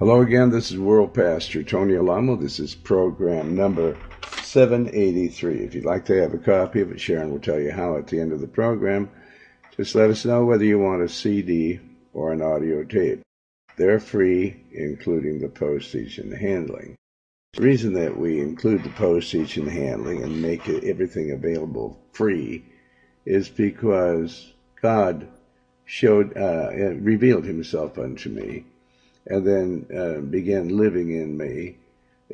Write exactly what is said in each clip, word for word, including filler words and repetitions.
Hello again, this is World Pastor Tony Alamo. This is program number seven eighty-three. If you'd like to have a copy of it, Sharon will tell you how at the end of the program. Just let us know whether you want a C D or an audio tape. They're free, including the postage and the handling. The reason that we include the postage and handling and make it, everything available free is because God showed, uh, revealed himself unto me and then uh, began living in me.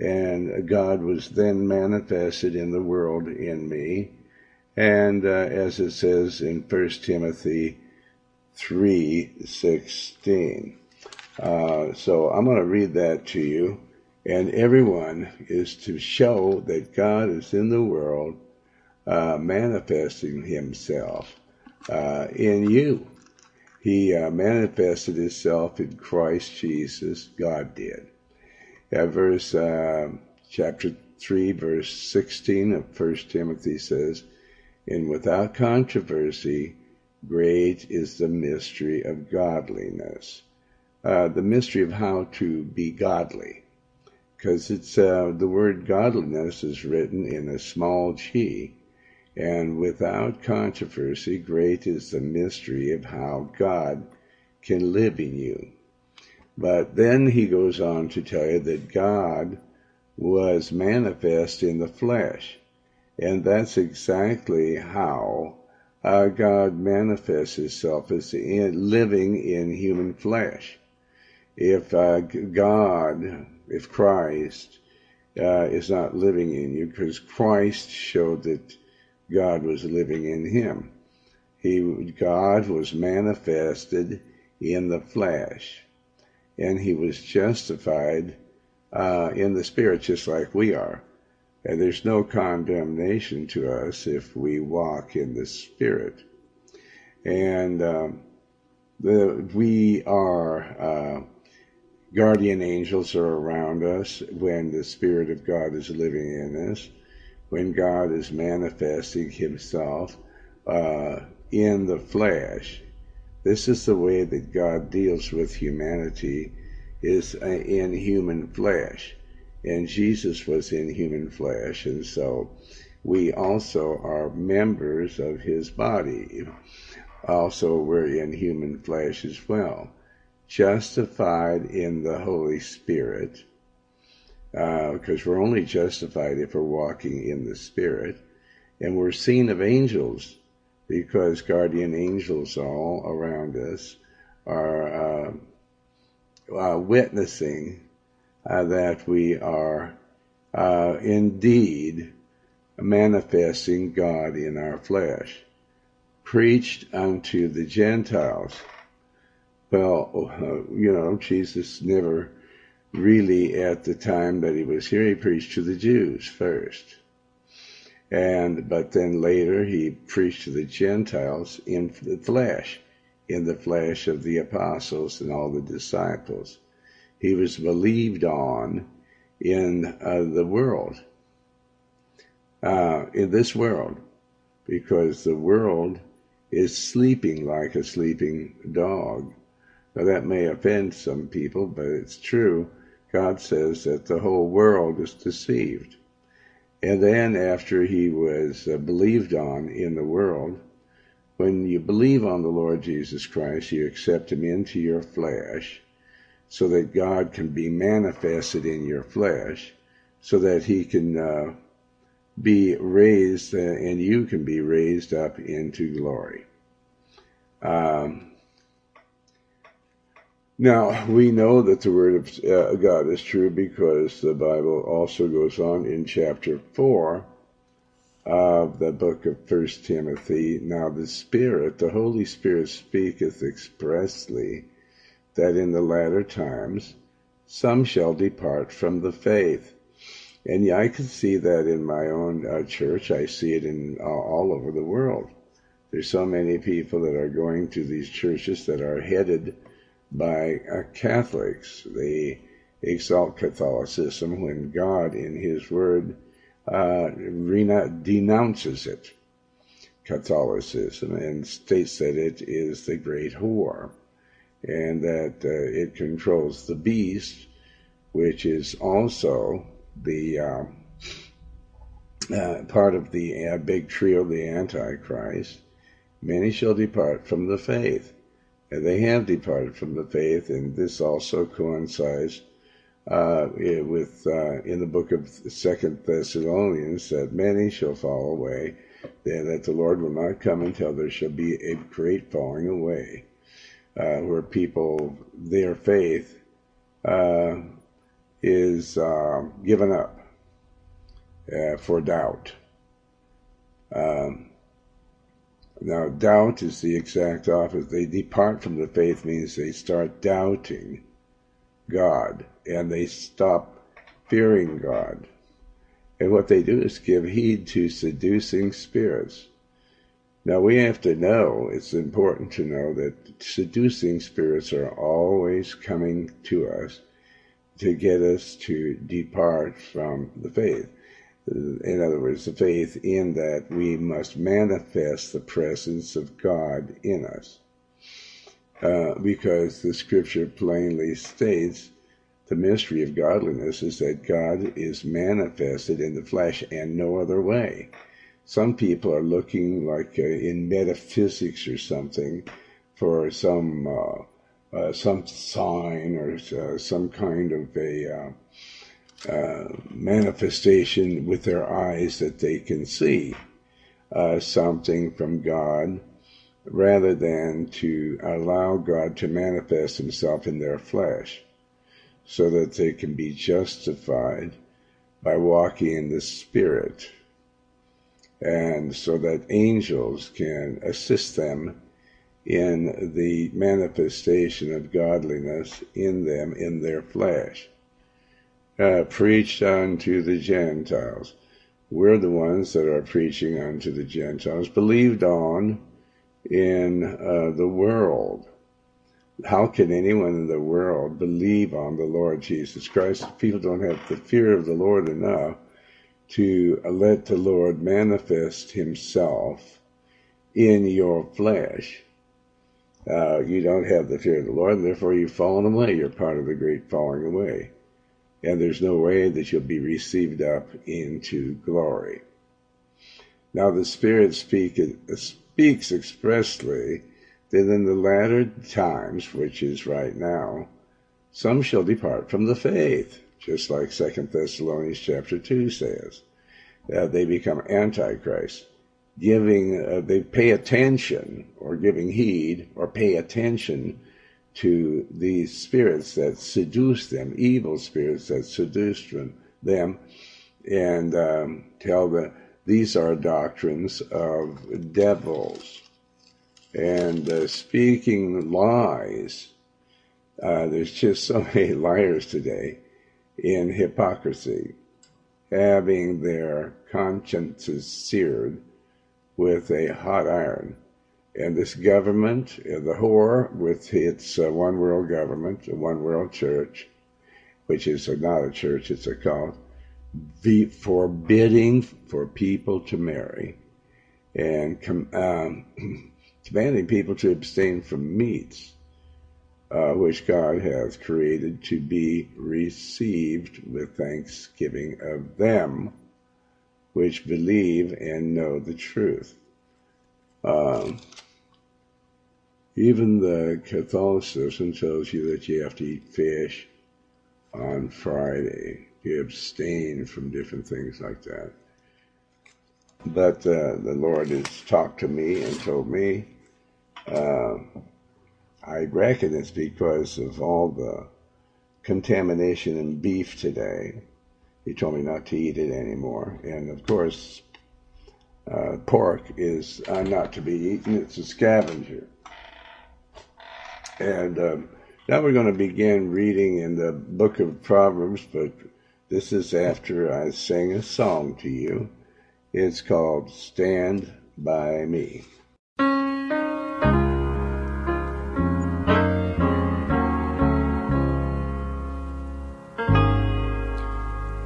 And God was then manifested in the world in me. And uh, as it says in First Timothy three sixteen. Uh, so I'm going to read that to you. And everyone is to show that God is in the world, uh, manifesting himself uh, in you. He uh, manifested himself in Christ Jesus, God did. At verse, uh, chapter three, verse sixteen of First Timothy says, "And without controversy, great is the mystery of godliness." Uh, the mystery of how to be godly. Because it's uh, the word godliness is written in a small g. And without controversy, great is the mystery of how God can live in you. But then he goes on to tell you that God was manifest in the flesh. And that's exactly how uh, God manifests himself, as in, living in human flesh. If uh, God... If Christ uh, is not living in you, because Christ showed that God was living in him. He, God was manifested in the flesh, and he was justified uh, in the spirit, just like we are. And there's no condemnation to us if we walk in the spirit. And um, the, we are... Uh, Guardian angels are around us when the Spirit of God is living in us, when God is manifesting himself uh, in the flesh. This is the way that God deals with humanity, is in human flesh. And Jesus was in human flesh, and so we also are members of his body. Also, we're in human flesh as well. Justified in the Holy Spirit, uh, because we're only justified if we're walking in the Spirit, and we're seen of angels, because guardian angels all around us are uh, uh, witnessing uh, that we are uh, indeed manifesting God in our flesh. Preached unto the Gentiles. Well, uh, you know, Jesus never really, at the time that he was here, he preached to the Jews first. And, but then later he preached to the Gentiles in the flesh, in the flesh of the apostles and all the disciples. He was believed on in uh, the world, uh, in this world, because the world is sleeping like a sleeping dog. Now, that may offend some people, but it's true. God says that the whole world is deceived. And then after he was uh, believed on in the world, when you believe on the Lord Jesus Christ, you accept him into your flesh so that God can be manifested in your flesh, so that he can uh, be raised uh, and you can be raised up into glory. Um, Now, we know that the word of uh, God is true, because the Bible also goes on in chapter four of the book of First Timothy. "Now the Spirit, the Holy Spirit, speaketh expressly, that in the latter times some shall depart from the faith." And yeah, I can see that in my own uh, church. I see it in uh, all over the world. There's so many people that are going to these churches that are headed by uh, Catholics. They exalt Catholicism when God in his word uh, rena- denounces it, Catholicism, and states that it is the great whore, and that uh, it controls the beast, which is also the um, uh, part of the uh, big trio of the Antichrist. Many shall depart from the faith, and they have departed from the faith, and this also coincides uh, with uh, in the book of Second Thessalonians, that many shall fall away, that the Lord will not come until there shall be a great falling away, uh, where people, their faith uh, is uh, given up uh, for doubt. Um, now, doubt is the exact opposite. They depart from the faith means they start doubting God, and they stop fearing God. And what they do is give heed to seducing spirits. Now, we have to know, it's important to know, that seducing spirits are always coming to us to get us to depart from the faith. In other words, the faith in that we must manifest the presence of God in us. Uh, because the scripture plainly states, the mystery of godliness is that God is manifested in the flesh and no other way. Some people are looking like uh, in metaphysics or something for some uh, uh, some sign or uh, some kind of a uh, uh, manifestation with their eyes that they can see uh, something from God, rather than to allow God to manifest himself in their flesh, so that they can be justified by walking in the Spirit, and so that angels can assist them in the manifestation of godliness in them, in their flesh. Uh, preached unto the Gentiles. We're the ones that are preaching unto the Gentiles, believed on in uh, the world. How can anyone in the world believe on the Lord Jesus Christ if people don't have the fear of the Lord enough to let the Lord manifest himself in your flesh? Uh, you don't have the fear of the Lord, and therefore you've fallen away. You're part of the great falling away. And there's no way that you'll be received up into glory. Now the Spirit speak, speaks expressly that in the latter times, which is right now, some shall depart from the faith, just like Second Thessalonians chapter two says. Uh, they become antichrist, giving uh, they pay attention or giving heed or pay attention to the spirits that seduce them, evil spirits that seduce them, and um, tell them these are doctrines of devils. And uh, speaking lies, uh, there's just so many liars today in hypocrisy, having their consciences seared with a hot iron. And this government, uh, the whore with its uh, one world government, one world church, which is uh, not a church, it's a cult, be forbidding for people to marry and com- um, commanding people to abstain from meats, uh, which God hath created to be received with thanksgiving of them which believe and know the truth. Um, even the Catholicism tells you that you have to eat fish on Friday. You abstain from different things like that. But uh, the Lord has talked to me and told me, Uh, I reckon it's because of all the contamination in beef today. He told me not to eat it anymore. And of course, uh, pork is uh, not to be eaten. It's a scavenger. And um, now we're going to begin reading in the book of Proverbs, but this is after I sing a song to you. It's called Stand By Me.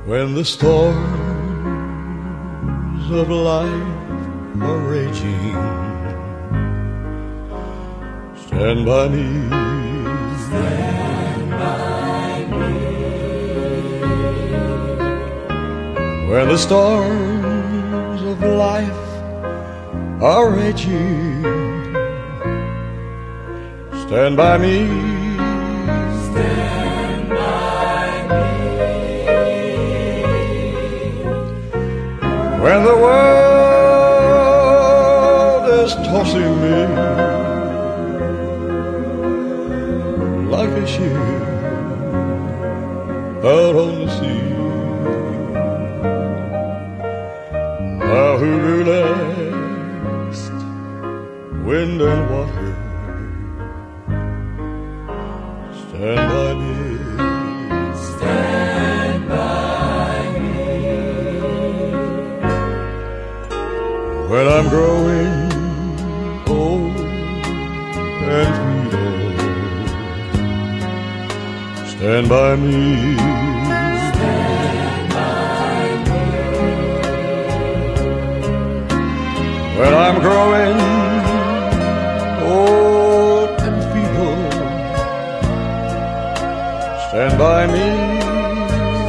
When the storms of life are raging, stand by me. Stand by me. where the storms of life are raging. Stand by me, stand by me, when the world is tossing me like a ship out on the sea. Thou who rulest wind and water, stand by me, stand by me, when I'm growing old and feeble, stand by me. When I'm growing old and feeble, stand by me,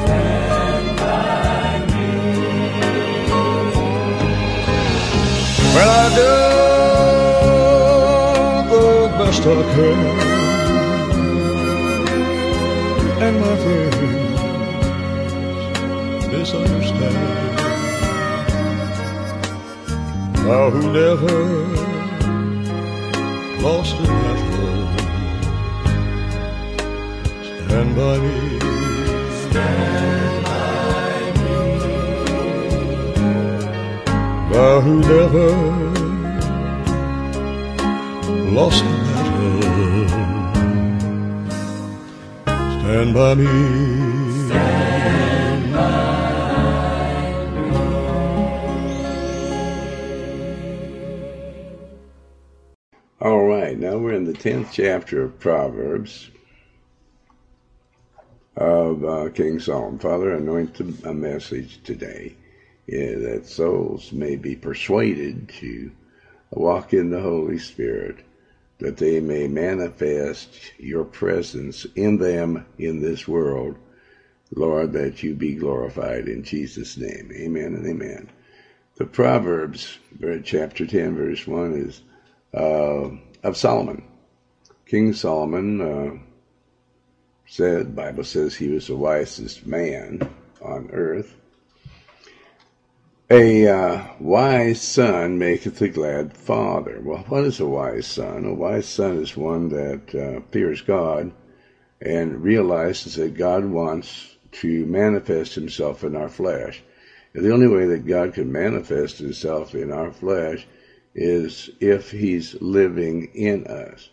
stand by me. When I do the best I can, and my friends misunderstand, thou who never lost a battle, stand by me, stand by me. Thou who never lost a battle, stand by me, stand by me. Now we're in the tenth chapter of Proverbs of uh, King Solomon. Father, anoint a message today yeah, that souls may be persuaded to walk in the Holy Spirit, that they may manifest your presence in them in this world. Lord, that you be glorified in Jesus' name. Amen and amen. The Proverbs, chapter ten, verse one is... Uh, of Solomon. King Solomon uh, said, the Bible says he was the wisest man on earth. A uh, wise son maketh a glad father. Well, what is a wise son? A wise son is one that uh, fears God and realizes that God wants to manifest himself in our flesh. And the only way that God can manifest himself in our flesh is if he's living in us,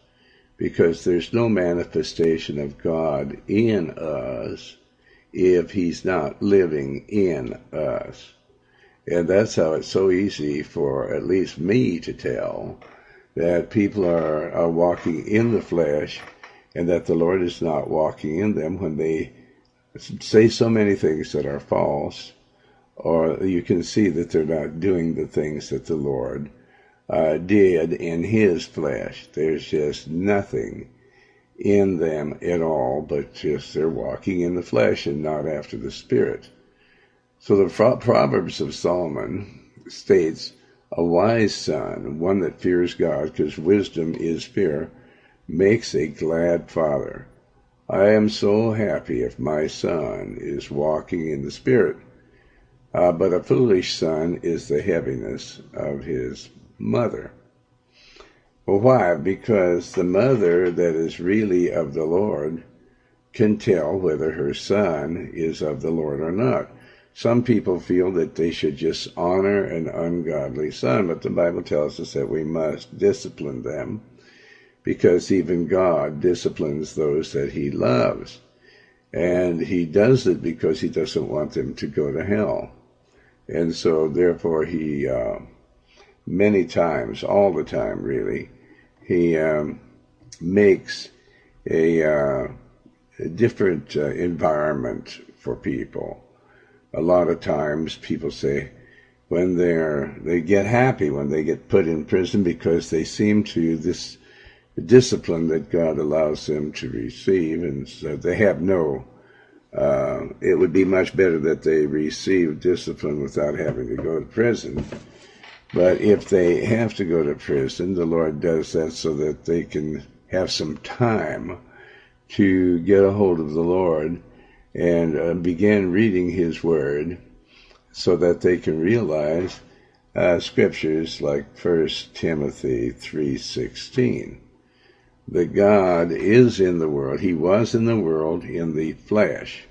because there's no manifestation of God in us if he's not living in us. And that's how it's so easy for at least me to tell that people are, are walking in the flesh and that the Lord is not walking in them when they say so many things that are false, or you can see that they're not doing the things that the Lord Uh, did in his flesh. There's just nothing in them at all, but just they're walking in the flesh and not after the Spirit. So the Pro- Proverbs of Solomon states, a wise son, one that fears God, because wisdom is fear, makes a glad father. I am so happy if my son is walking in the Spirit, uh, but a foolish son is the heaviness of his mother. Well, why? Because the mother that is really of the Lord can tell whether her son is of the Lord or not. Some people feel that they should just honor an ungodly son, but the Bible tells us that we must discipline them, because even God disciplines those that he loves. And he does it because he doesn't want them to go to hell. And so therefore he... Uh, many times, all the time, really, he um, makes a, uh, a different uh, environment for people. A lot of times people say when they're, they get happy when they get put in prison, because they seem to, this discipline that God allows them to receive, and so they have no uh, it would be much better that they receive discipline without having to go to prison. But if they have to go to prison, the Lord does that so that they can have some time to get a hold of the Lord and uh, begin reading His Word, so that they can realize uh, scriptures like First Timothy three sixteen. That God is in the world. He was in the world in the flesh,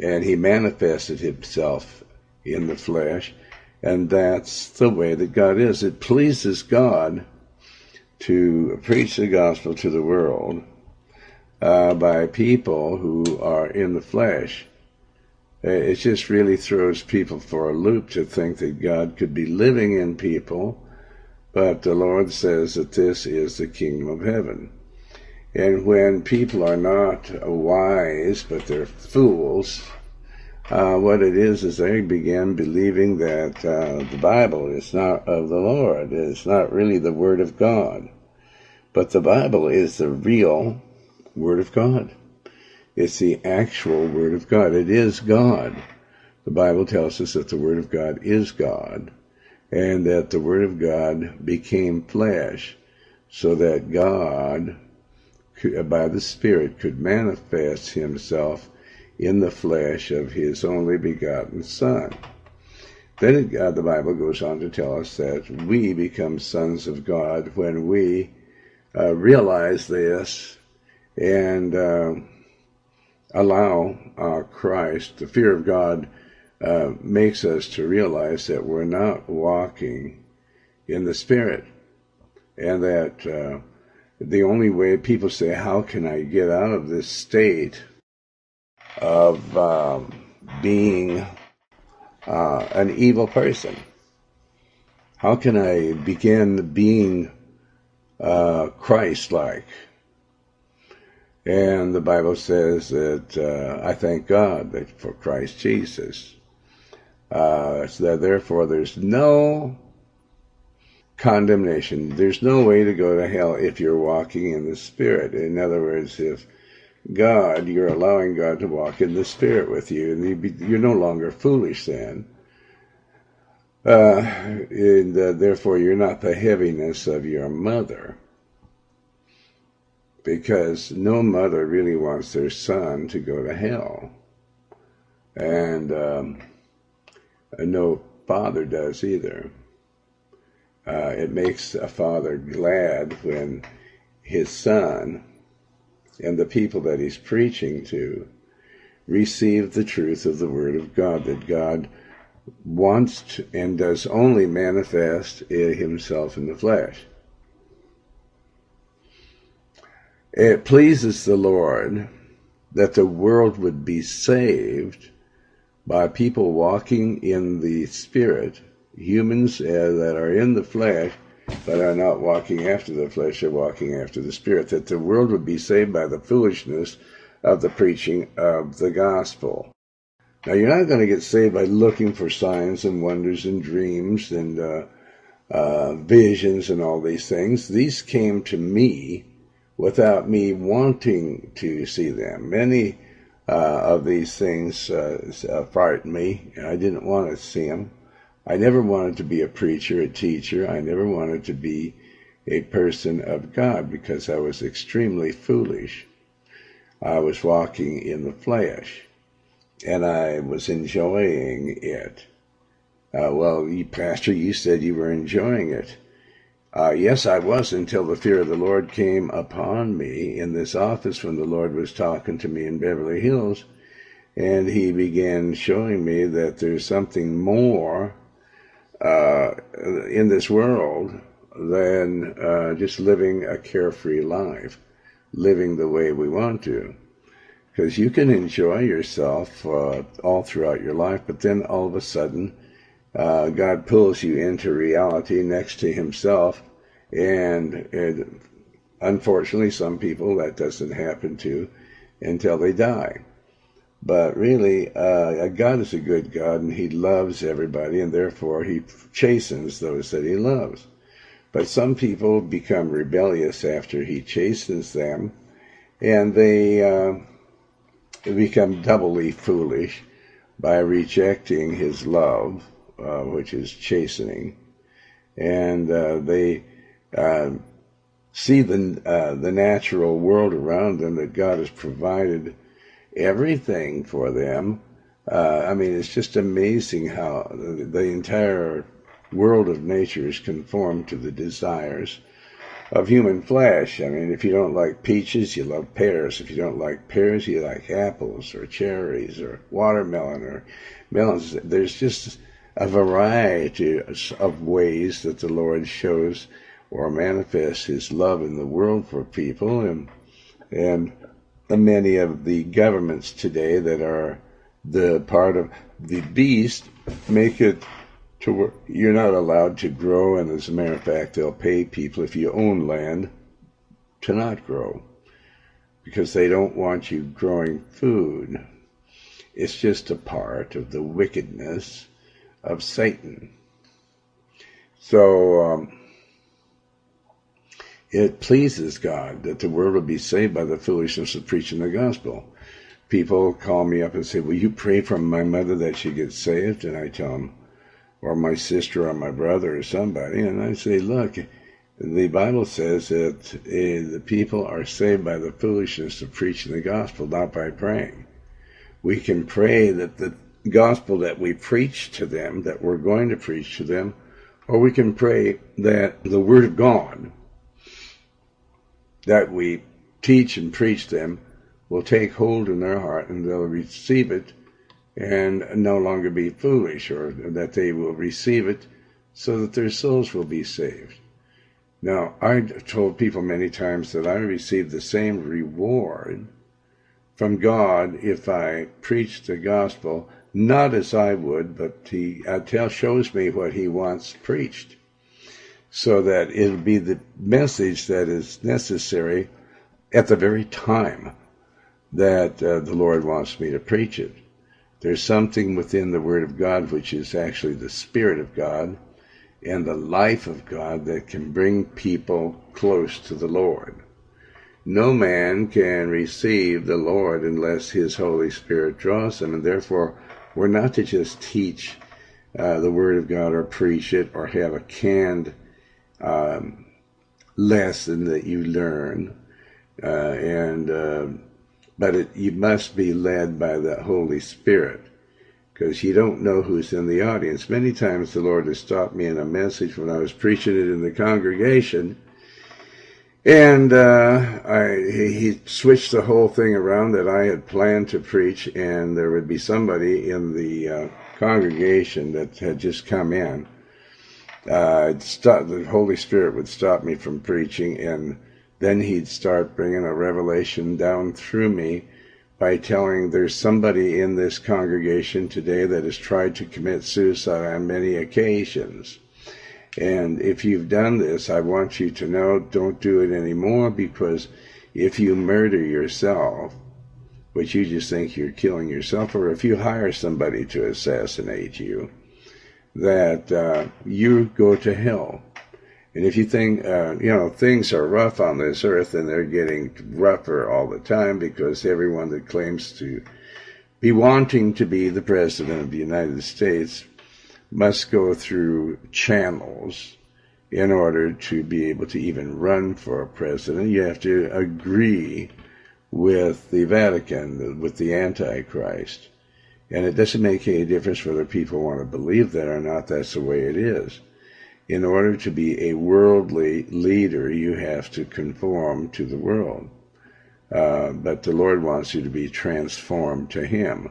and He manifested Himself in the flesh, and that's the way that God is. It pleases God to preach the gospel to the world uh, by people who are in the flesh. It just really throws people for a loop to think that God could be living in people, but the Lord says that this is the kingdom of heaven. And when people are not wise, but they're fools, uh, what it is is they begin believing that uh, the Bible is not of the Lord. It's not really the Word of God. But the Bible is the real Word of God. It's the actual Word of God. It is God. The Bible tells us that the Word of God is God, and that the Word of God became flesh, so that God, by the Spirit, could manifest Himself in the flesh of His only begotten Son. Then the Bible goes on to tell us that we become sons of God when we uh, realize this and Uh, allow uh, Christ. The fear of God uh, makes us to realize that we're not walking in the Spirit, and that uh, the only way people say, how can I get out of this state of uh, being uh, an evil person? How can I begin being uh, Christ-like? And the Bible says that uh, I thank God that for Christ Jesus. Uh, so that therefore there's no condemnation. There's no way to go to hell if you're walking in the Spirit. In other words, if God, you're allowing God to walk in the Spirit with you, and you be, you're no longer foolish then. Uh, and uh, therefore you're not the heaviness of your mother. Because no mother really wants their son to go to hell. And um, no father does either. Uh, it makes a father glad when his son and the people that he's preaching to receive the truth of the Word of God, that God wants to, and does only manifest Himself in the flesh. It pleases the Lord that the world would be saved by people walking in the Spirit, humans uh, that are in the flesh, but are not walking after the flesh, they're walking after the Spirit, that the world would be saved by the foolishness of the preaching of the gospel. Now, you're not going to get saved by looking for signs and wonders and dreams and uh, uh, visions and all these things. These came to me without me wanting to see them. Many uh, of these things uh, frightened me, and I didn't want to see them. I never wanted to be a preacher, a teacher. I never wanted to be a person of God, because I was extremely foolish. I was walking in the flesh, and I was enjoying it. Uh, well, you, Pastor, you said you were enjoying it. Uh, yes, I was, until the fear of the Lord came upon me in this office when the Lord was talking to me in Beverly Hills, and He began showing me that there's something more uh, in this world than uh, just living a carefree life, living the way we want to. Because you can enjoy yourself uh, all throughout your life, but then all of a sudden, Uh, God pulls you into reality next to Himself, and, and unfortunately some people that doesn't happen to until they die. But really, uh, God is a good God, and He loves everybody, and therefore He chastens those that He loves. But some people become rebellious after He chastens them, and they uh, we become doubly foolish by rejecting his love, uh, which is chastening, and uh, they uh, see the uh, the natural world around them, that God has provided everything for them. Uh, I mean, it's just amazing how the entire world of nature is conformed to the desires of human flesh. I mean, if you don't like peaches, you love pears. If you don't like pears, you like apples or cherries or watermelon or melons. There's just a variety of ways that the Lord shows or manifests his love in the world for people, and and many of the governments today that are the part of the beast make it to work. You're not allowed to grow, and as a matter of fact, they'll pay people, if you own land, to not grow, because they don't want you growing food. It's just a part of the wickedness of Satan. So um, it pleases God that the world will be saved by the foolishness of preaching the gospel. People call me up and say, will you pray for my mother that she gets saved? And I tell them, or my sister or my brother or somebody, and I say, look, the Bible says that uh, the people are saved by the foolishness of preaching the gospel, not by praying. We can pray that the gospel that we preach to them, that we're going to preach to them, or we can pray that the word of God that we teach and preach them will take hold in their heart, and they'll receive it and no longer be foolish, or that they will receive it so that their souls will be saved. Now, I've told people many times that I receive the same reward from God if I preach the gospel, not as I would, but he uh, tell, shows me what he wants preached, so that it'll be the message that is necessary at the very time that uh, the Lord wants me to preach it. There's something within the Word of God, which is actually the Spirit of God and the life of God, that can bring people close to the Lord. No man can receive the Lord unless his Holy Spirit draws him, and therefore we're not to just teach uh, the Word of God or preach it or have a canned um, lesson that you learn uh, and... Uh, But it, you must be led by the Holy Spirit, because you don't know who's in the audience. Many times the Lord has stopped me in a message when I was preaching it in the congregation, and uh, I, he switched the whole thing around that I had planned to preach, and there would be somebody in the uh, congregation that had just come in. Uh, stop, the Holy Spirit would stop me from preaching, and then he'd start bringing a revelation down through me by telling, there's somebody in this congregation today that has tried to commit suicide on many occasions. And if you've done this, I want you to know, don't do it anymore, because if you murder yourself, which you just think you're killing yourself, or if you hire somebody to assassinate you, that uh, you go to hell. And if you think, uh, you know, things are rough on this earth, and they're getting rougher all the time, because everyone that claims to be wanting to be the President of the United States must go through channels in order to be able to even run for president. You have to agree with the Vatican, with the Antichrist. And it doesn't make any difference whether people want to believe that or not. That's the way it is. In order to be a worldly leader, you have to conform to the world. Uh, but the Lord wants you to be transformed to him.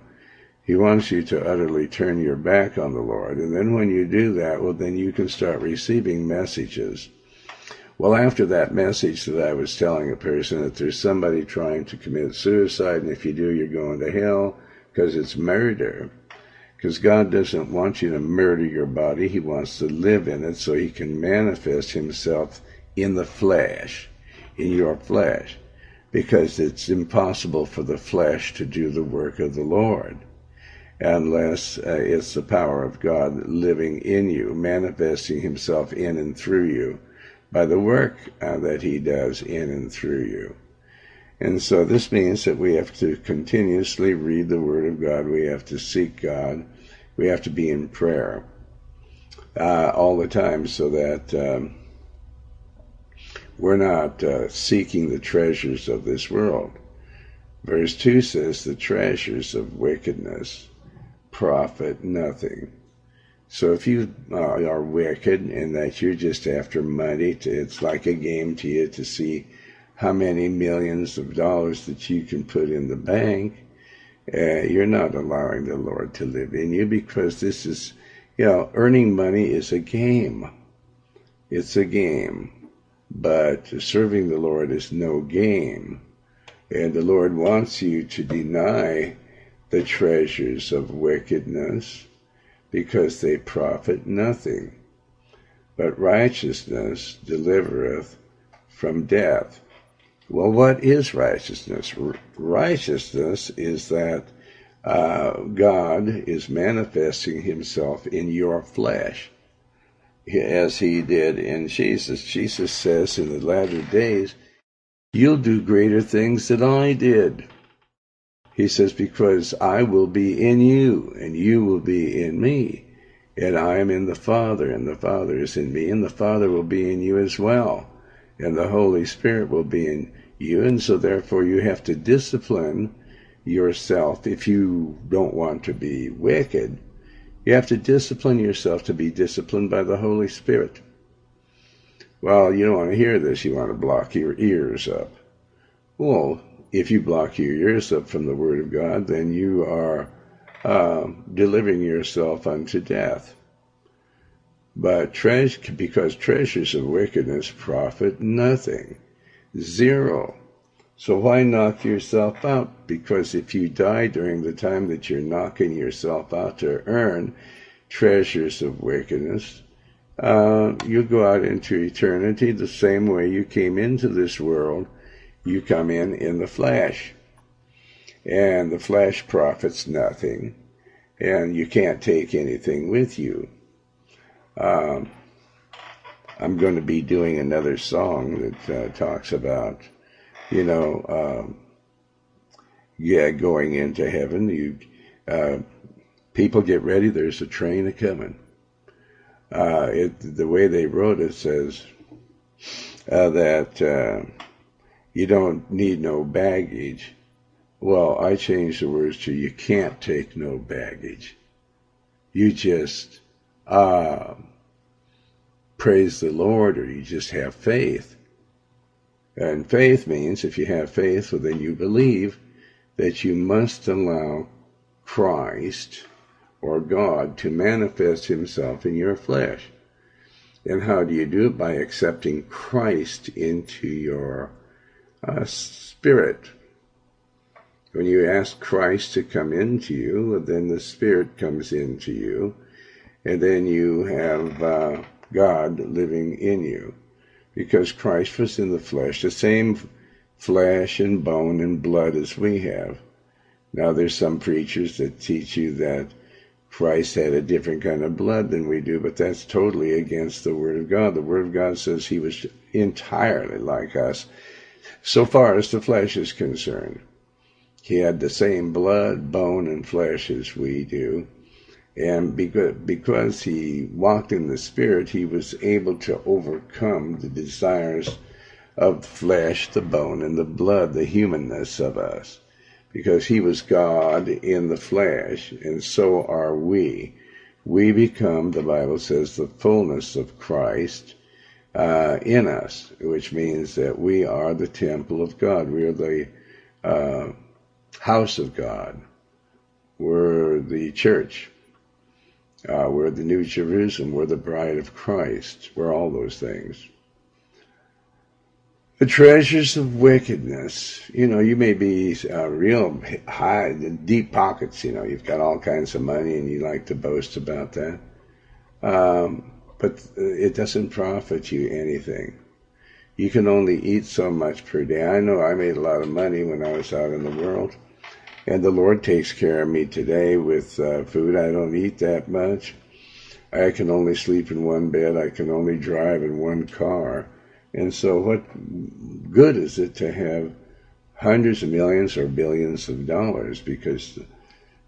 He wants you to utterly turn your back on the Lord. And then when you do that, well, then you can start receiving messages. Well, after that message that I was telling a person that there's somebody trying to commit suicide, and if you do, you're going to hell, because it's murder. Because God doesn't want you to murder your body. He wants to live in it so he can manifest himself in the flesh, in your flesh, because it's impossible for the flesh to do the work of the Lord unless uh, it's the power of God living in you, manifesting himself in and through you by the work uh, that he does in and through you. And so this means that we have to continuously read the Word of God. We have to seek God. We have to be in prayer uh, all the time so that um, we're not uh, seeking the treasures of this world. Verse two says, the treasures of wickedness profit nothing. So if you uh, are wicked and that you're just after money, to, it's like a game to you to see how many millions of dollars that you can put in the bank, uh, you're not allowing the Lord to live in you, because this is, you know, earning money is a game. It's a game. But serving the Lord is no game. And the Lord wants you to deny the treasures of wickedness, because they profit nothing. But righteousness delivereth from death. Well, what is righteousness? R- righteousness is that uh, God is manifesting himself in your flesh, as he did in Jesus. Jesus says in the latter days, you'll do greater things than I did. He says, because I will be in you, and you will be in me, and I am in the Father, and the Father is in me, and the Father will be in you as well, and the Holy Spirit will be in you. And so therefore you have to discipline yourself. If you don't want to be wicked, you have to discipline yourself to be disciplined by the Holy Spirit. Well, you don't want to hear this. You want to block your ears up. Well, if you block your ears up from the Word of God, then you are uh, delivering yourself unto death. But treas- because treasures of wickedness profit nothing, zero. So why knock yourself out? Because if you die during the time that you're knocking yourself out to earn treasures of wickedness, uh, you go out into eternity the same way you came into this world. You come in in the flesh, and the flesh profits nothing, and you can't take anything with you. Um, I'm going to be doing another song that uh, talks about, you know, um, yeah, going into heaven. You uh, people get ready. There's a train a coming. Uh, it, the way they wrote it says uh, that. Uh, You don't need no baggage. Well, I changed the words to you can't take no baggage. You just uh, praise the Lord, or you just have faith. And faith means if you have faith, well, then you believe that you must allow Christ or God to manifest himself in your flesh. And how do you do it? By accepting Christ into your Uh, spirit. When you ask Christ to come into you, then the Spirit comes into you, and then you have uh, God living in you, because Christ was in the flesh, the same flesh and bone and blood as we have. Now there's some preachers that teach you that Christ had a different kind of blood than we do, but that's totally against the Word of God. The Word of God says he was entirely like us, so far as the flesh is concerned. He had the same blood, bone, and flesh as we do. And because he walked in the Spirit, he was able to overcome the desires of flesh, the bone, and the blood, the humanness of us. Because he was God in the flesh, and so are we. We become, the Bible says, the fullness of Christ Uh, in us, which means that we are the temple of God. We are the uh, house of God. We're the church. Uh, we're the New Jerusalem. We're the bride of Christ. We're all those things. The treasures of wickedness. You know, you may be uh, real high, deep pockets. You know, you've got all kinds of money and you like to boast about that. Um, But it doesn't profit you anything. You can only eat so much per day. I know I made a lot of money when I was out in the world, and the Lord takes care of me today with uh, food. I don't eat that much. I can only sleep in one bed. I can only drive in one car. And so what good is it to have hundreds of millions or billions of dollars because,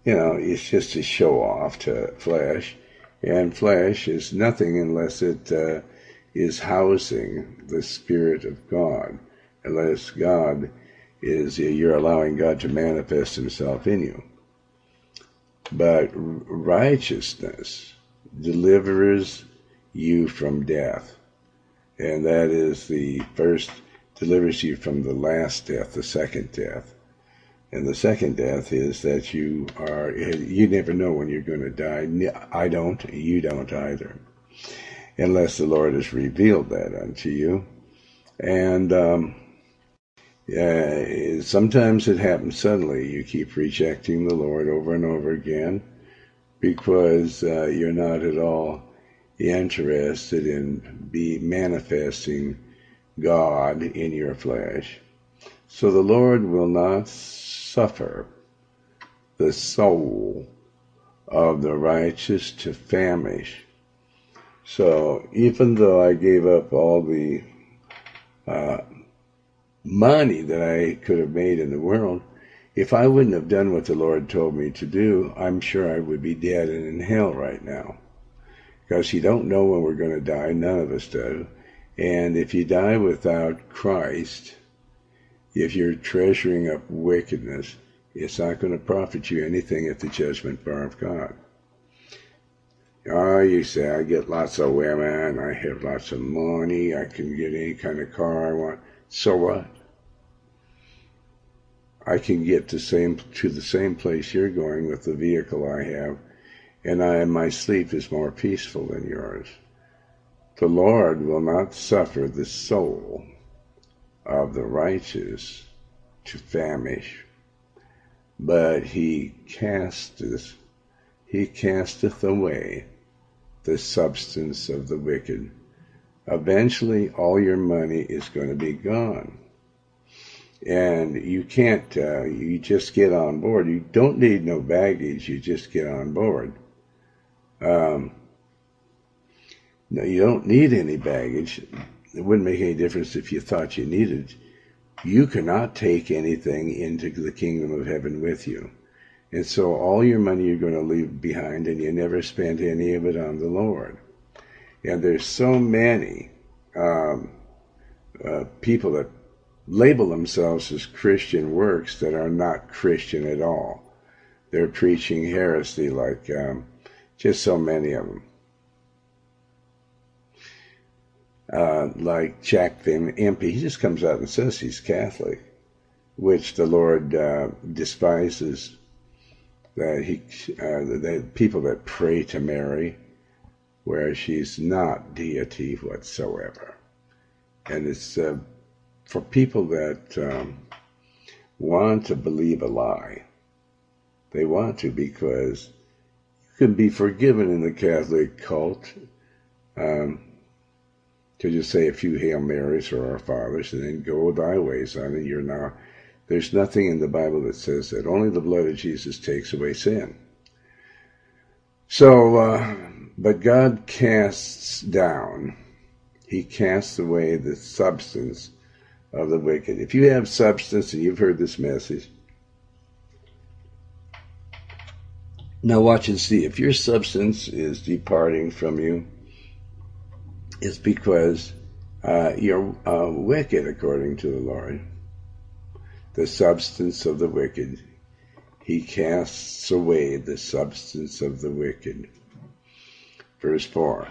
you know, it's just a show off to flesh. And flesh is nothing unless it uh, is housing the Spirit of God, unless God is, you're allowing God to manifest himself in you. But righteousness delivers you from death. And that is the first, delivers you from the last death, the second death. And the second death is that you are, you never know when you're going to die. I don't, you don't either, unless the Lord has revealed that unto you. And um, uh, sometimes it happens suddenly. You keep rejecting the Lord over and over again because uh, you're not at all interested in be manifesting God in your flesh. So the Lord will not suffer the soul of the righteous to famish. So even though I gave up all the uh, money that I could have made in the world, if I wouldn't have done what the Lord told me to do, I'm sure I would be dead and in hell right now. Because you don't know when we're going to die. None of us do. And if you die without Christ, if you're treasuring up wickedness, it's not going to profit you anything at the judgment bar of God. Oh, you say, I get lots of women, I have lots of money, I can get any kind of car I want. So what? I can get the same, to the same place you're going with the vehicle I have, and I, my sleep is more peaceful than yours. The Lord will not suffer the soul of the righteous to famish, but he casteth, he casteth away the substance of the wicked. Eventually, all your money is going to be gone. And you can't, uh, you just get on board. You don't need no baggage, you just get on board. Um, no, you don't need any baggage. It wouldn't make any difference if you thought you needed. You cannot take anything into the kingdom of heaven with you. And so all your money you're going to leave behind, and you never spend any of it on the Lord. And there's so many um, uh, people that label themselves as Christian works that are not Christian at all. They're preaching heresy like... Um, Just so many of them. Uh, like Jack Van Impe, he just comes out and says he's Catholic, which the Lord uh, despises. That he, uh, the people that pray to Mary, where she's not deity whatsoever, and it's uh, for people that um, want to believe a lie. They want to because. Can be forgiven in the Catholic cult um, to just say a few Hail Marys or Our Fathers and then go thy way, son, and you're now. There's nothing in the Bible that says that. Only the blood of Jesus takes away sin. So, uh, but God casts down. He casts away the substance of the wicked. If you have substance and you've heard this message, now watch and see. If your substance is departing from you, it's because uh, you're uh, wicked, according to the Lord. The substance of the wicked. He casts away the substance of the wicked. Verse four.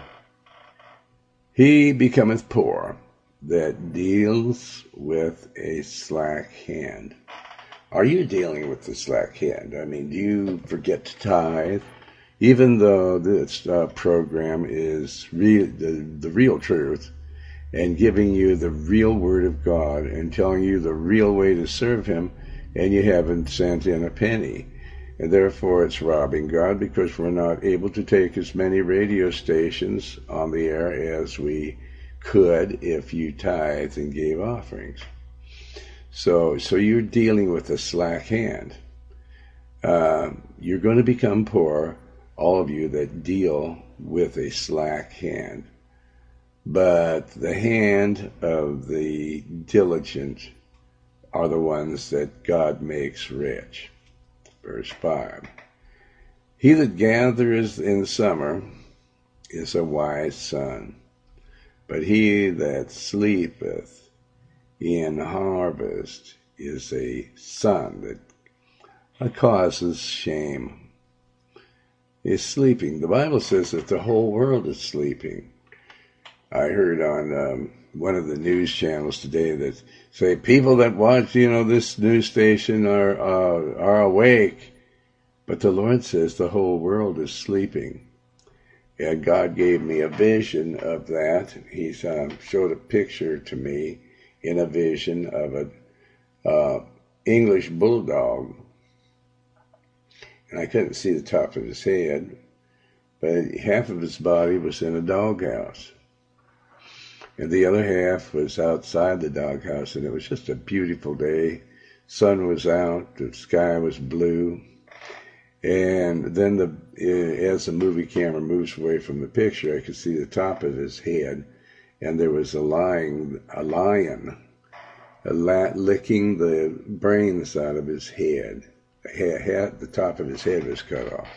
He becometh poor that deals with a slack hand. Are you dealing with the slack hand? I mean, do you forget to tithe? Even though this uh, program is real, the, the real truth and giving you the real word of God and telling you the real way to serve him, and you haven't sent in a penny. And therefore, it's robbing God because we're not able to take as many radio stations on the air as we could if you tithe and gave offerings. So, so you're dealing with a slack hand. Uh, you're going to become poor, all of you that deal with a slack hand. But the hand of the diligent are the ones that God makes rich. Verse five. He that gathereth in summer is a wise son, but he that sleepeth in harvest is a son that causes shame. Is sleeping. The Bible says that the whole world is sleeping. I heard on um, one of the news channels today that say people that watch, you know, this news station are uh, are awake, but the Lord says the whole world is sleeping. And God gave me a vision of that. He uh, showed a picture to me in a vision of an uh, English bulldog, and I couldn't see the top of his head, but half of his body was in a doghouse. And the other half was outside the doghouse, and it was just a beautiful day. Sun was out, the sky was blue. And then the as the movie camera moves away from the picture, I could see the top of his head, and there was a lion, a lion a lat, licking the brains out of his head. The, head. the top of his head was cut off.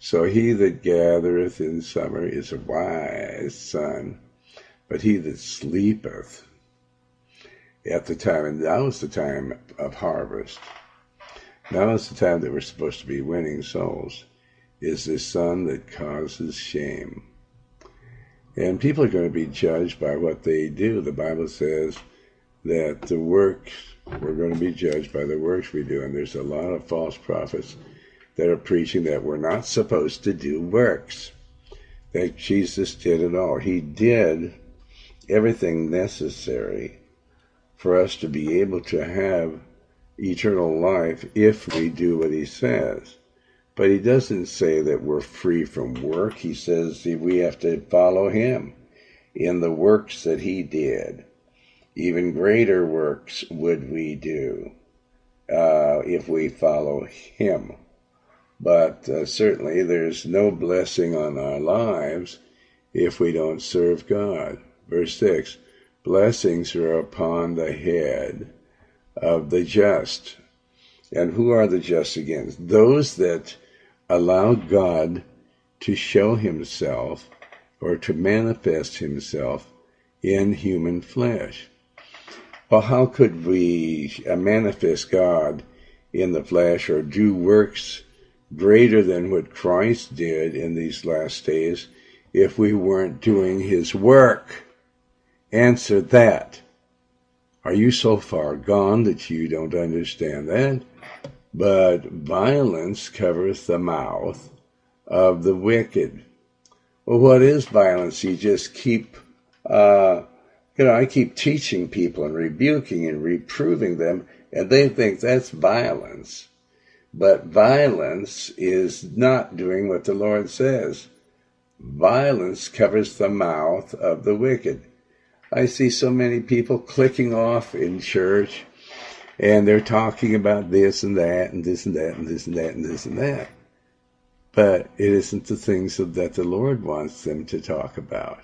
So he that gathereth in summer is a wise son, but he that sleepeth at the time, and now is the time of harvest, now is the time that we're supposed to be winning souls, is the son that causes shame. And people are going to be judged by what they do. The Bible says that the works, we're going to be judged by the works we do, and there's a lot of false prophets that are preaching that we're not supposed to do works, that Jesus did it all. He did everything necessary for us to be able to have eternal life if we do what he says. But he doesn't say that we're free from work. He says we have to follow him in the works that he did. Even greater works would we do uh, if we follow him. But uh, certainly there's no blessing on our lives if we don't serve God. Verse six, blessings are upon the head of the just. And who are the just again? Those that allow God to show himself or to manifest himself in human flesh. Well, how could we manifest God in the flesh or do works greater than what Christ did in these last days if we weren't doing his work? Answer that. Are you so far gone that you don't understand that? But violence covers the mouth of the wicked. Well, what is violence? You just keep, uh, you know, I keep teaching people and rebuking and reproving them, and they think that's violence. But violence is not doing what the Lord says. Violence covers the mouth of the wicked. I see so many people clicking off in church, and they're talking about this and that and this and that and this and that and this and that. But it isn't the things that the Lord wants them to talk about.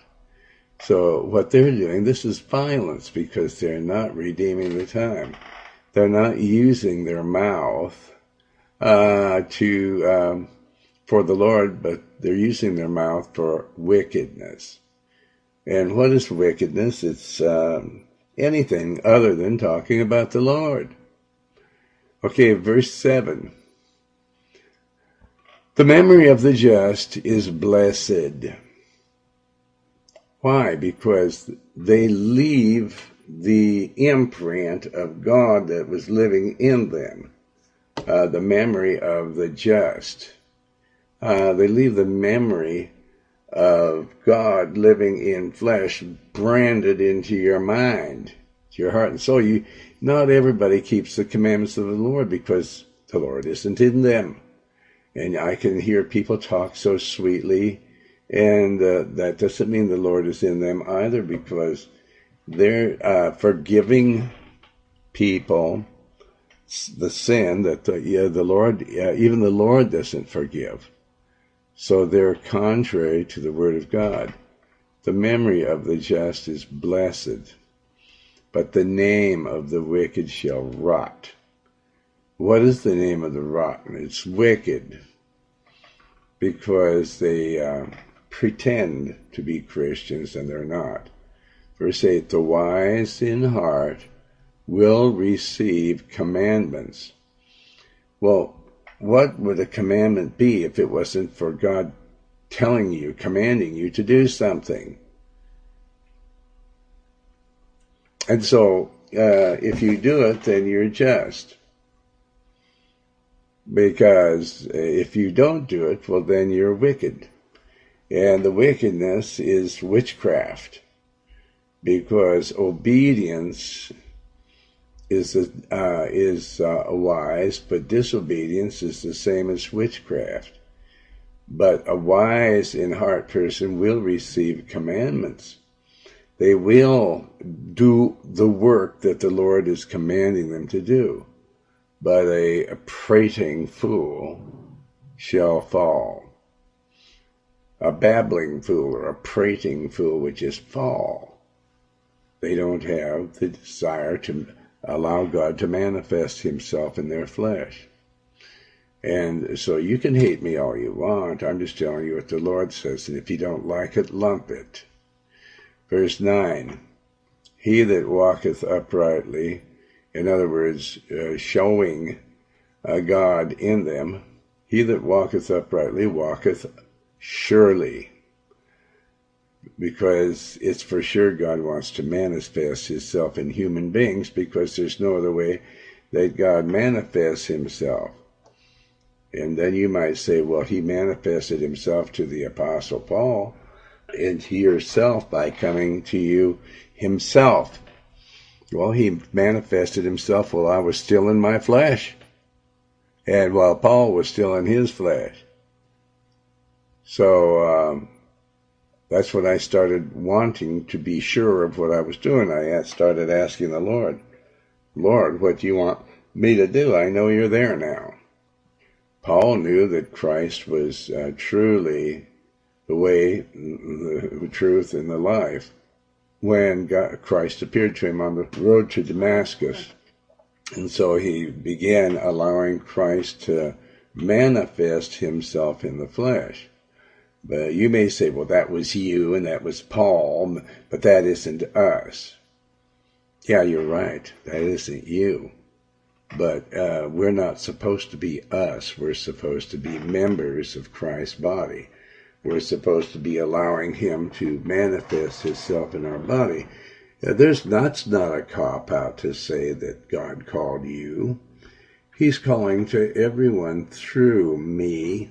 So what they're doing, this is violence because they're not redeeming the time. They're not using their mouth Uh, to um, for the Lord, but they're using their mouth for wickedness. And what is wickedness? It's um, anything other than talking about the Lord. Okay, verse seven. The memory of the just is blessed. Why? Because they leave the imprint of God that was living in them. Uh, the memory of the just. Uh, they leave the memory of God living in flesh branded into your mind, to your heart and soul. You, not everybody keeps the commandments of the Lord because the Lord isn't in them. And I can hear people talk so sweetly, and uh, that doesn't mean the Lord is in them either, because they're uh, forgiving people the sin that the, yeah, the Lord, uh, even the Lord doesn't forgive. So they're contrary to the word of God. The memory of the just is blessed. but the name of the wicked shall rot. What is the name of the rotten? It's wicked, because they uh, pretend to be Christians and they're not. Verse eight, the wise in heart will receive commandments. Well, what would a commandment be if it wasn't for God telling you, commanding you to do something? And so, uh, if you do it, then you're just. Because if you don't do it, well, then you're wicked. And the wickedness is witchcraft. Because obedience is a, uh, is uh, wise, but disobedience is the same as witchcraft. But a wise in heart person will receive commandments. They will do the work that the Lord is commanding them to do. But a, a prating fool shall fall. A babbling fool or a prating fool would just fall. They don't have the desire to allow God to manifest himself in their flesh. And so you can hate me all you want. I'm just telling you what the Lord says. And if you don't like it, lump it. Verse nine, he that walketh uprightly, in other words, uh, showing uh, God in them, he that walketh uprightly walketh surely, because it's for sure God wants to manifest himself in human beings, because there's no other way that God manifests himself. And then you might say, well, he manifested himself to the Apostle Paul and to yourself by coming to you himself. Well, he manifested himself while I was still in my flesh, and while Paul was still in his flesh. So um, that's when I started wanting to be sure of what I was doing. I started asking the Lord, Lord, what do you want me to do? I know you're there now. Paul knew that Christ was uh, truly the way, the truth, and the life. When God, Christ appeared to him on the road to Damascus. And so he began allowing Christ to manifest himself in the flesh. But you may say, well, that was you and that was Paul, but that isn't us. Yeah, you're right. That isn't you. But uh, we're not supposed to be us. We're supposed to be members of Christ's body. We're supposed to be allowing him to manifest himself in our body. Now, there's that's not a cop-out to say that God called you. He's calling to everyone through me.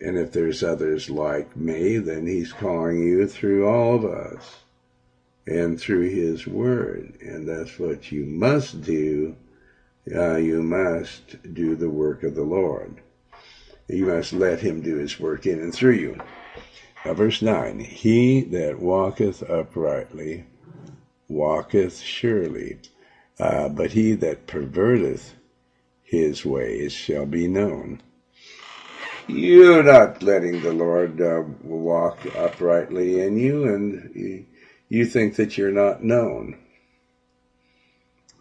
And if there's others like me, then he's calling you through all of us and through his word. And that's what you must do. Uh, you must do the work of the Lord. You must let him do his work in and through you. Now, verse nine, he that walketh uprightly walketh surely, uh, but he that perverteth his ways shall be known. You're not letting the Lord uh, walk uprightly in you, and you think that you're not known.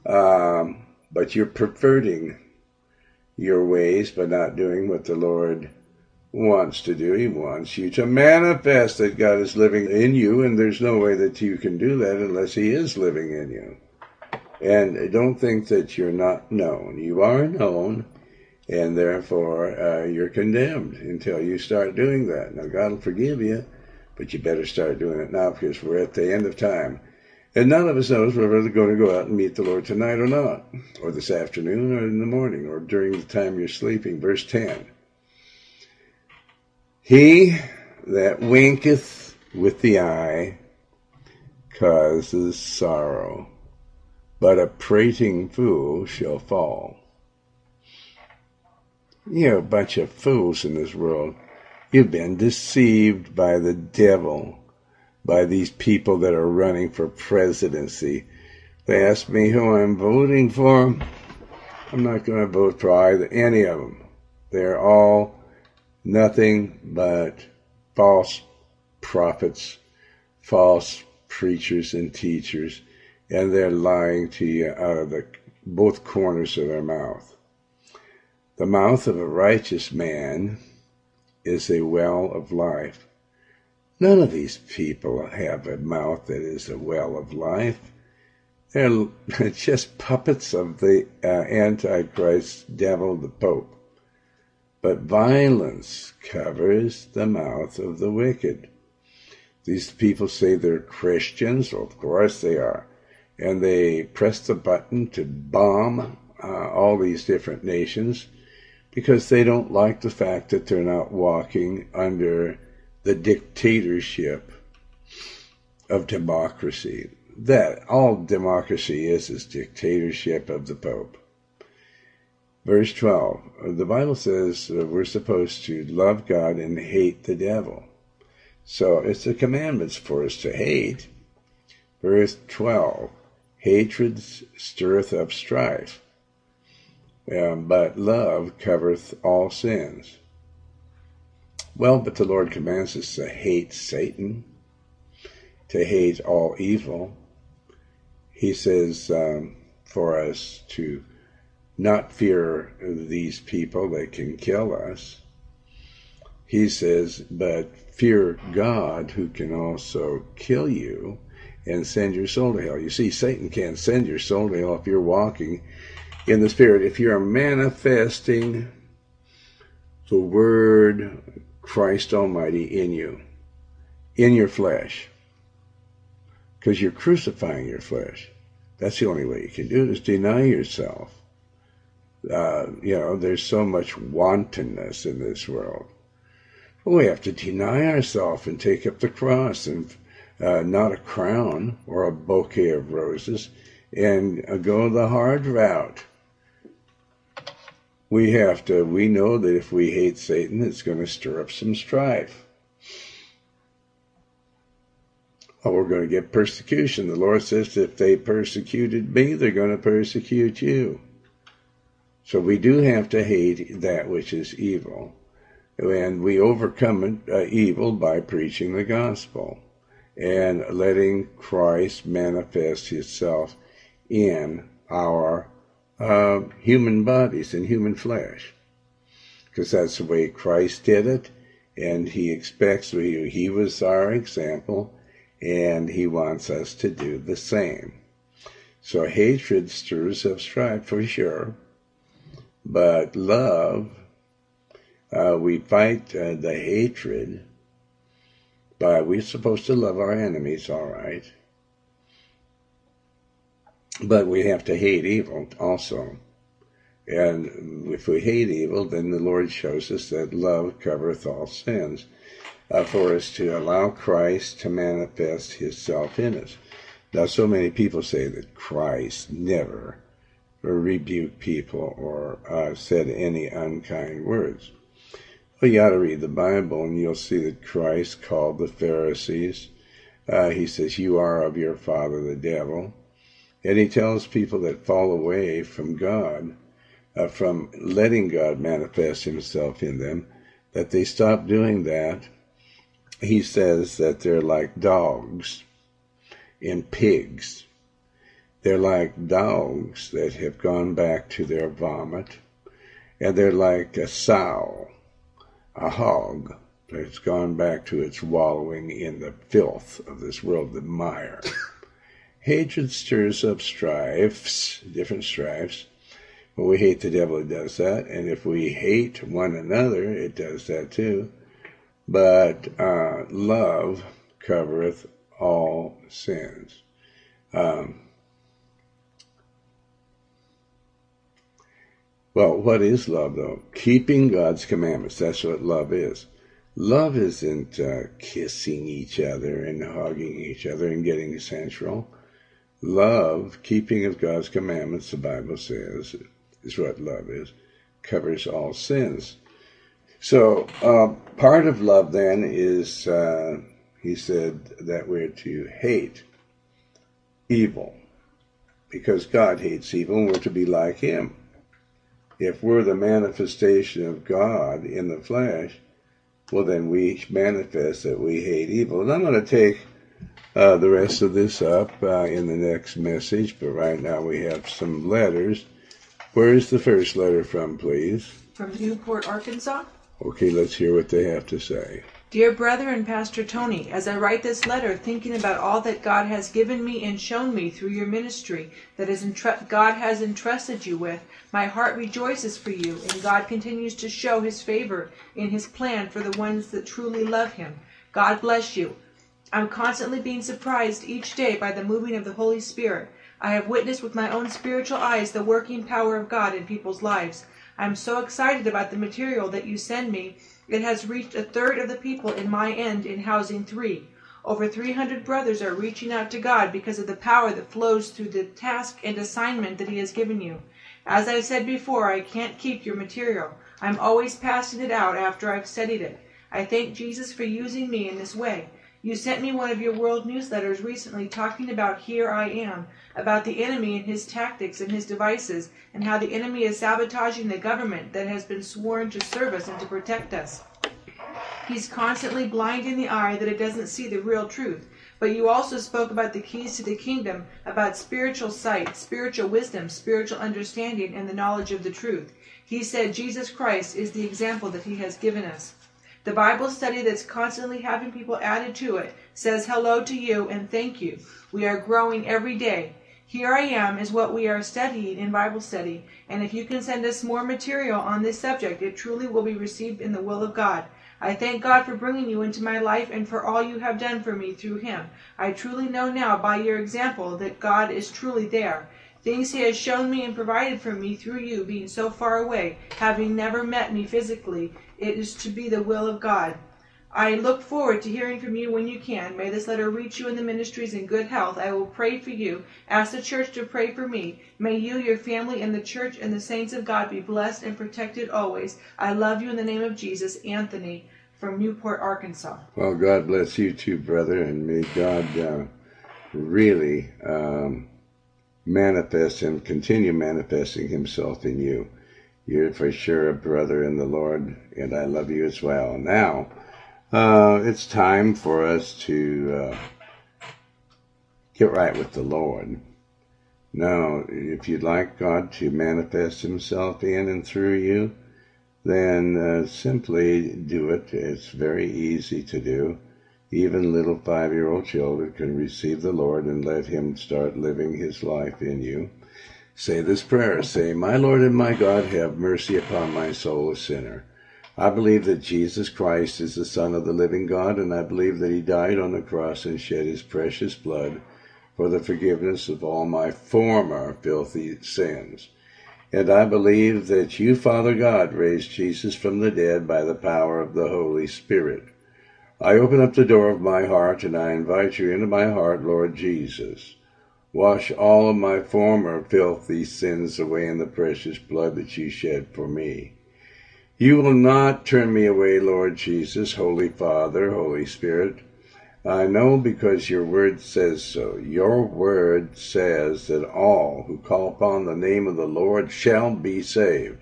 Um, but you're perverting your ways by not doing what the Lord wants to do. He wants you to manifest that God is living in you, and there's no way that you can do that unless he is living in you. And don't think that you're not known. You are known, and therefore uh, you're condemned until you start doing that. Now, God will forgive you, but you better start doing it now, because we're at the end of time. And none of us knows whether we're going to go out and meet the Lord tonight or not, or this afternoon, or in the morning, or during the time you're sleeping. Verse ten. He that winketh with the eye causes sorrow, but a prating fool shall fall. You're a bunch of fools in this world. You've been deceived by the devil, by these people that are running for presidency. They ask me who I'm voting for. I'm not going to vote for either, any of them. They're all nothing but false prophets, false preachers and teachers, and they're lying to you out of the, both corners of their mouth. The mouth of a righteous man is a well of life. None of these people have a mouth that is a well of life. They're just puppets of the uh, Antichrist, devil, the Pope. But violence covers the mouth of the wicked. These people say they're Christians. Well, of course they are. And they press the button to bomb uh, all these different nations because they don't like the fact that they're not walking under the dictatorship of democracy. That all democracy is is dictatorship of the Pope. Verse twelve, the Bible says we're supposed to love God and hate the devil. So it's the commandments for us to hate. Verse twelve, hatred stirreth up strife, um, but love covereth all sins. Well, but the Lord commands us to hate Satan, to hate all evil. He says um, for us to not fear these people that can kill us. He says, but fear God who can also kill you and send your soul to hell. You see, Satan can't send your soul to hell if you're walking in the Spirit. If you're manifesting the Word, Christ Almighty in you, in your flesh, because you're crucifying your flesh. That's the only way you can do it, is deny yourself. Uh, you know, there's so much wantonness in this world. Well, we have to deny ourselves and take up the cross and uh, not a crown or a bouquet of roses and uh, go the hard route. We have to, we know that if we hate Satan, it's going to stir up some strife. Oh, we're going to get persecution. The Lord says, if they persecuted me, they're going to persecute you. So we do have to hate that which is evil, and we overcome evil by preaching the gospel and letting Christ manifest himself in our uh, human bodies, in human flesh, because that's the way Christ did it, and he expects, we, he was our example, and he wants us to do the same. So hatred stirs up strife for sure. But love, uh, we fight uh, the hatred, but we're supposed to love our enemies, all right. But we have to hate evil also. And if we hate evil, then the Lord shows us that love covereth all sins, uh, for us to allow Christ to manifest himself in us. Now, so many people say that Christ never or rebuke people, or uh, said any unkind words. Well, you ought to read the Bible, and you'll see that Christ called the Pharisees. Uh, he says, you are of your father, the devil. And he tells people that fall away from God, uh, from letting God manifest himself in them, that they stop doing that. He says that they're like dogs and pigs. They're like dogs that have gone back to their vomit, and they're like a sow, a hog, that's gone back to its wallowing in the filth of this world, the mire. Hatred stirs up strifes, different strifes. When we hate the devil, it does that, and if we hate one another, it does that too. But uh, love covereth all sins. Um, Well, what is love, though? Keeping God's commandments. That's what love is. Love isn't uh, kissing each other and hugging each other and getting sensual. Love, keeping of God's commandments, the Bible says, is what love is, covers all sins. So uh, part of love, then, is, uh, he said, that we're to hate evil, because God hates evil, and we're to be like him. If we're the manifestation of God in the flesh, well, then we manifest that we hate evil. And I'm going to take uh, the rest of this up uh, in the next message, but right now we have some letters. Where is the first letter from, please? From Newport, Arkansas. Okay, let's hear what they have to say. Dear brother and Pastor Tony, as I write this letter, thinking about all that God has given me and shown me through your ministry that is entru- God has entrusted you with, my heart rejoices for you, and God continues to show his favor in his plan for the ones that truly love him. God bless you. I'm constantly being surprised each day by the moving of the Holy Spirit. I have witnessed with my own spiritual eyes the working power of God in people's lives. I'm so excited about the material that you send me. It has reached a third of the people in my end in Housing three. Over three hundred brothers are reaching out to God because of the power that flows through the task and assignment that he has given you. As I said before, I can't keep your material. I'm always passing it out after I've studied it. I thank Jesus for using me in this way. You sent me one of your world newsletters recently talking about Here I Am, about the enemy and his tactics and his devices, and how the enemy is sabotaging the government that has been sworn to serve us and to protect us. He's constantly blinding the eye that it doesn't see the real truth. But you also spoke about the keys to the kingdom, about spiritual sight, spiritual wisdom, spiritual understanding, and the knowledge of the truth. He said Jesus Christ is the example that he has given us. The Bible study that's constantly having people added to it says hello to you and thank you. We are growing every day. Here I Am is what we are studying in Bible study, and if you can send us more material on this subject, it truly will be received in the will of God. I thank God for bringing you into my life and for all you have done for me through him. I truly know now by your example that God is truly there. Things he has shown me and provided for me through you being so far away, having never met me physically, it is to be the will of God. I look forward to hearing from you when you can. May this letter reach you in the ministries in good health. I will pray for you. Ask the church to pray for me. May you, your family, and the church and the saints of God be blessed and protected always. I love you in the name of Jesus. Anthony from Newport, Arkansas. Well, God bless you too, brother, and may God uh, really um, manifest and continue manifesting himself in you. You're for sure a brother in the Lord, and I love you as well. Now, uh, it's time for us to uh, get right with the Lord. Now, if you'd like God to manifest himself in and through you, then uh, simply do it. It's very easy to do. Even little five-year-old children can receive the Lord and let him start living his life in you. Say this prayer. Say, my Lord and my God, have mercy upon my soul, a sinner. I believe that Jesus Christ is the Son of the living God, and I believe that he died on the cross and shed his precious blood for the forgiveness of all my former filthy sins. And I believe that you, Father God, raised Jesus from the dead by the power of the Holy Spirit. I open up the door of my heart, and I invite you into my heart, Lord Jesus. Wash all of my former filthy sins away in the precious blood that you shed for me. You will not turn me away, Lord Jesus, Holy Father, Holy Spirit. I know because your word says so. Your word says that all who call upon the name of the Lord shall be saved.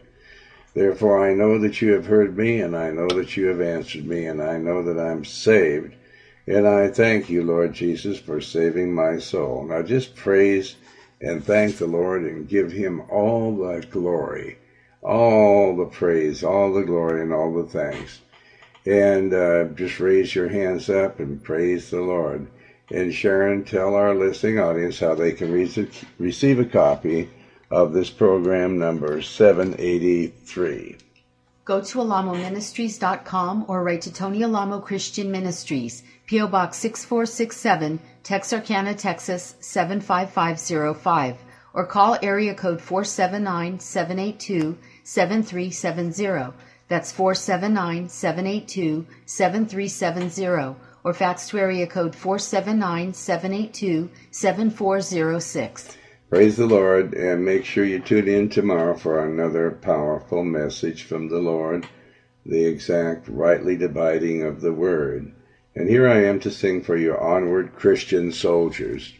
Therefore, I know that you have heard me, and I know that you have answered me, and I know that I'm saved. And I thank you, Lord Jesus, for saving my soul. Now just praise and thank the Lord and give him all the glory, all the praise, all the glory, and all the thanks. And uh, just raise your hands up and praise the Lord. And Sharon, tell our listening audience how they can re- receive a copy of this program number seven eighty-three. Go to alamo ministries dot com or write to Tony Alamo Christian Ministries, P O Box six four six seven, Texarkana, Texas seven five five zero five, or call area code four seven nine, seven eight two, seven three seven zero. That's four seven nine, seven eight two, seven three seven zero, or fax to area code four seven nine, seven eight two, seven four zero six. Praise the Lord, and make sure you tune in tomorrow for another powerful message from the Lord, the exact rightly dividing of the word. And here I am to sing for your onward Christian soldiers.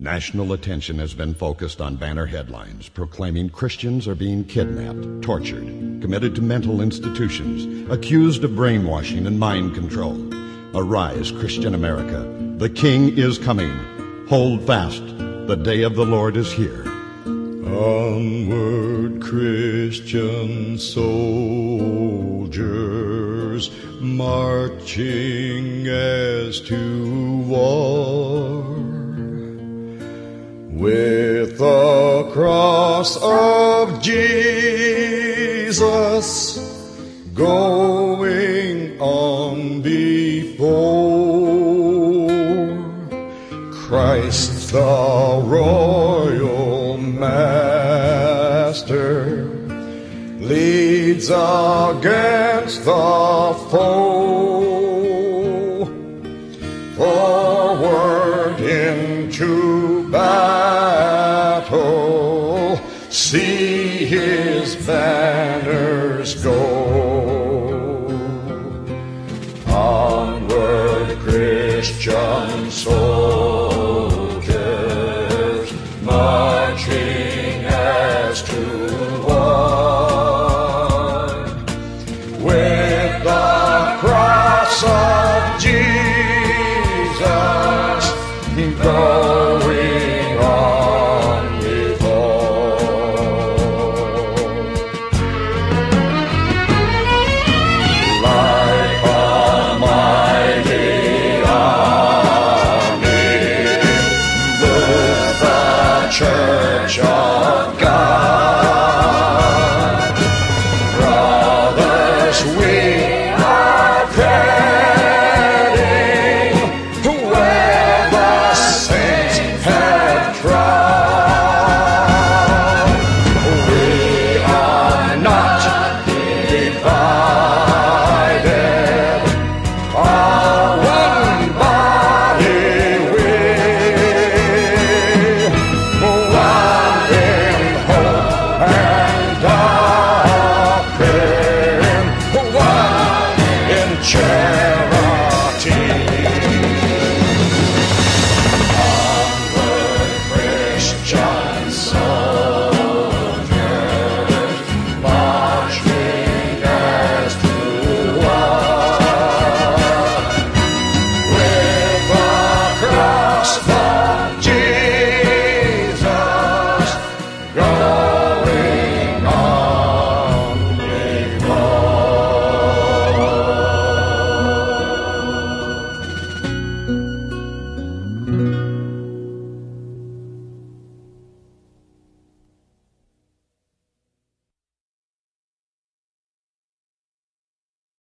National attention has been focused on banner headlines proclaiming Christians are being kidnapped, tortured, committed to mental institutions, accused of brainwashing and mind control. Arise, Christian America, the King is coming. Hold fast, the day of the Lord is here. Onward, Christian soldiers, marching as to war, with the cross of Jesus going on before. Christ the royal Master leads against the foe, forward into battle, see his banners go. Onward, Christian soldiers, marching as to one, with the cross of Jesus going on. Sharon.